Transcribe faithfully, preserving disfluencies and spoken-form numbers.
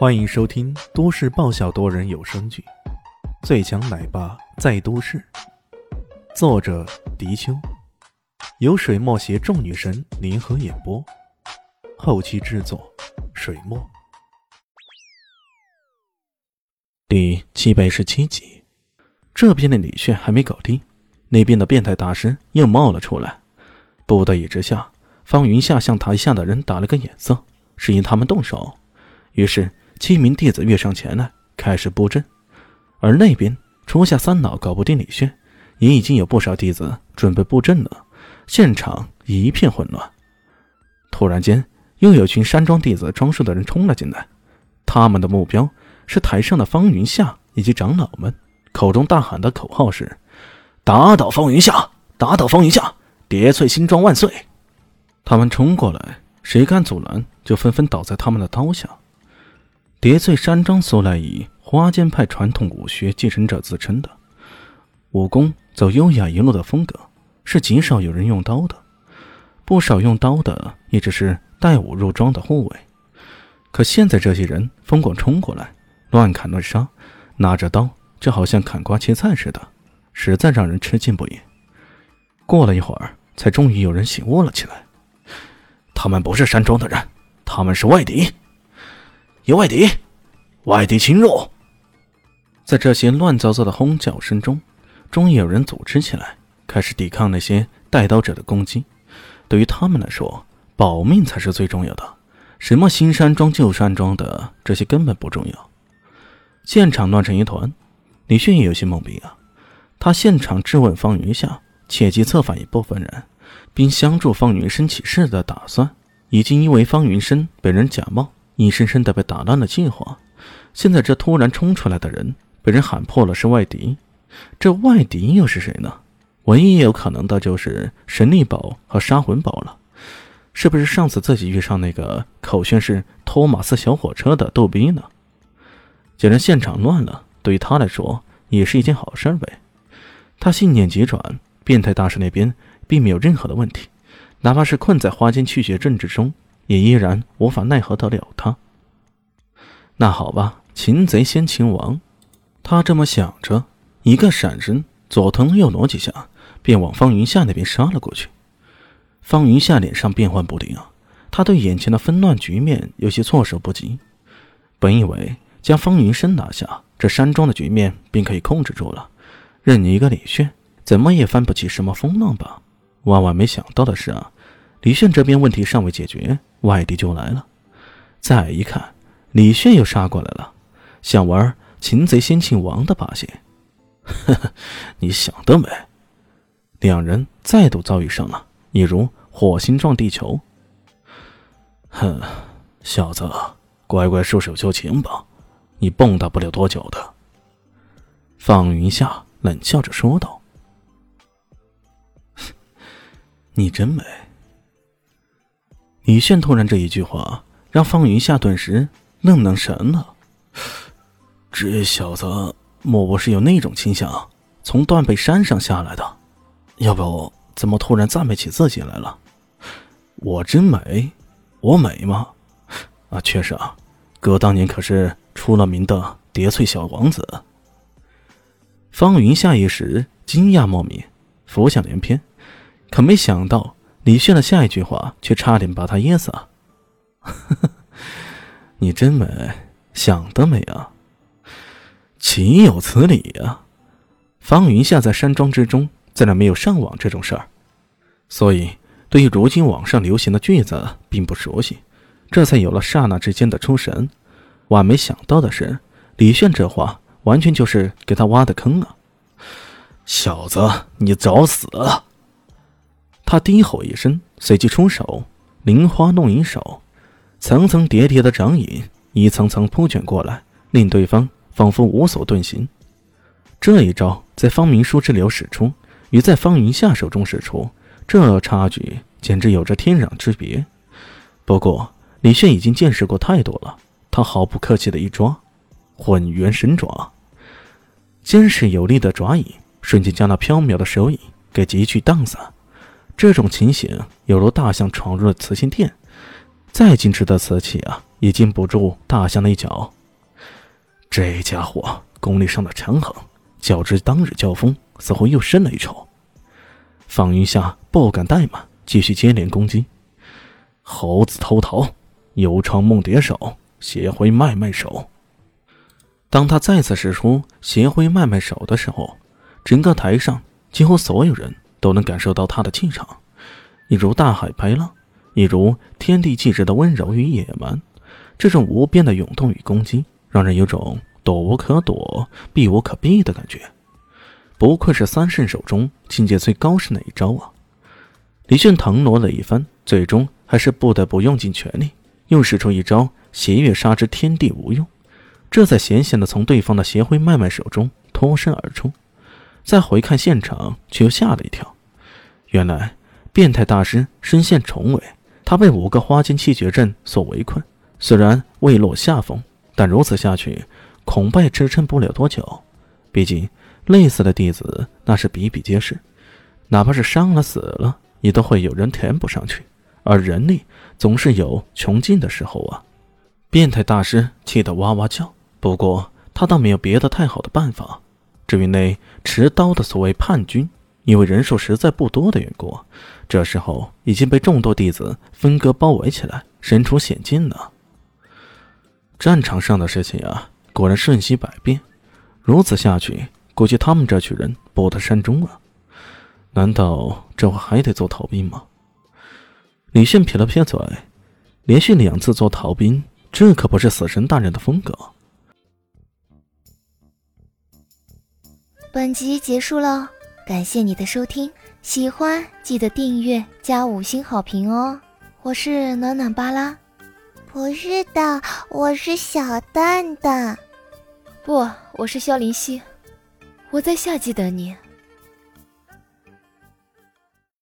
欢迎收听都市爆笑多人有声剧《最强奶爸在都市》，作者迪秋，由水墨携众女神联合演播，后期制作水墨。第七百一十七集，这边的李炫还没搞定，那边的变态大师又冒了出来。不得已之下，方云夏向台下的人打了个眼色，示意他们动手。于是七名弟子跃上前来，开始布阵。而那边除下三老搞不定李炫，也已经有不少弟子准备布阵了，现场一片混乱。突然间，又有群山庄弟子装束的人冲了进来，他们的目标是台上的方云夏以及长老们，口中大喊的口号是：打倒方云夏，打倒方云夏，叠翠新庄万岁。他们冲过来，谁敢阻拦就纷纷倒在他们的刀下。叠翠山庄素来以花间派传统武学继承者自称的，武功走优雅一路的风格，是极少有人用刀的，不少用刀的一直是带武入庄的护卫。可现在这些人疯狂冲过来，乱砍乱杀，拿着刀就好像砍瓜切菜似的，实在让人吃惊不已。过了一会儿，才终于有人醒悟了起来，他们不是山庄的人，他们是外敌，有外敌，外敌侵入。在这些乱糟糟的轰叫声中，终于有人组织起来，开始抵抗那些带刀者的攻击。对于他们来说，保命才是最重要的，什么新山庄旧山庄的，这些根本不重要。现场乱成一团，李迅也有些懵逼啊，他现场质问方云夏，切记策反一部分人，并相助方云生起事的打算，已经因为方云生被人假冒，硬生生的被打乱了计划。现在这突然冲出来的人被人喊破了是外敌，这外敌又是谁呢？唯一有可能的就是神力堡和杀魂堡了，是不是上次自己遇上那个口宣是托马斯小火车的逗逼呢？既然现场乱了，对于他来说也是一件好事呗。他信念急转，变态大师那边并没有任何的问题，哪怕是困在花间去学政治中，也依然无法奈何得了他。那好吧，擒贼先擒王，他这么想着，一个闪身，左腾右挪几下，便往方云夏那边杀了过去。方云夏脸上变幻不定啊，他对眼前的纷乱局面有些措手不及。本以为将方云生拿下，这山庄的局面便可以控制住了，任你一个李炫怎么也翻不起什么风浪吧。万万没想到的是啊，李炫这边问题尚未解决，外敌就来了。再一看，李炫又杀过来了，想玩擒贼先擒王的把戏。呵呵，你想得美。两人再度遭遇上了，一如火星撞地球。哼，小子，乖乖束手就擒吧，你蹦跶不了多久的。方云夏冷笑着说道。你真美。李炫突然这一句话让方云夏顿时愣愣神了，这小子莫不是有那种倾向，从断背山上下来的，要不怎么突然赞美起自己来了？我真美？我美吗？啊，确实啊，哥当年可是出了名的叠翠小王子。方云夏一时惊讶莫名，浮想联翩，可没想到李炫的下一句话却差点把他噎死啊！你真美，想得美啊！岂有此理啊！方云夏在山庄之中自然没有上网这种事儿，所以对于如今网上流行的句子并不熟悉，这才有了刹那之间的出神。万没想到的是，李炫这话完全就是给他挖的坑啊！小子，你找死了！他低吼一声，随即出手，菱花弄影手，层层叠叠的掌影一层层铺卷过来，令对方仿佛无所遁形。这一招在方明书之流使出，与在方云夏手中使出，这差距简直有着天壤之别。不过李炫已经见识过太多了，他毫不客气的一抓，混元神爪，坚实有力的爪影瞬间将那飘渺的手影给急剧荡散。这种情形有如大象闯入了磁性殿，再精致的瓷器啊，也禁不住大下那脚。这家伙功力上的长横，较之当日交锋似乎又深了一筹。方云夏不敢怠慢，继续接连攻击。猴子偷桃，游窗梦蝶手，斜挥脉脉手。当他再次使出斜挥脉脉手的时候，整个台上几乎所有人都能感受到他的气场，一如大海拍浪，一如天地气质的温柔与野蛮。这种无边的涌动与攻击，让人有种躲无可躲，避无可避的感觉。不愧是三圣手中境界最高深的一招啊！李迅腾挪了一番，最终还是不得不用尽全力，又使出一招斜月杀之天地无用，这才险险地从对方的斜挥脉脉手中脱身而出。再回看现场，却又吓了一跳，原来变态大师身陷重围，他被五个花间气绝阵所围困，虽然未落下风，但如此下去恐怕支撑不了多久。毕竟类似的弟子那是比比皆是，哪怕是伤了死了，也都会有人填补上去，而人力总是有穷尽的时候啊。变态大师气得哇哇叫，不过他倒没有别的太好的办法。至于那持刀的所谓叛军，因为人数实在不多的缘故，这时候已经被众多弟子分割包围起来，身处险境了。战场上的事情啊，果然瞬息百变，如此下去估计他们这群人不得善终啊。难道这会还得做逃兵吗？李迅撇了撇嘴，连续两次做逃兵，这可不是死神大人的风格。本集结束了，感谢你的收听，喜欢记得订阅加五星好评哦。我是暖暖巴拉。不是的，我是小蛋蛋。不，我是萧林希，我在下季等你。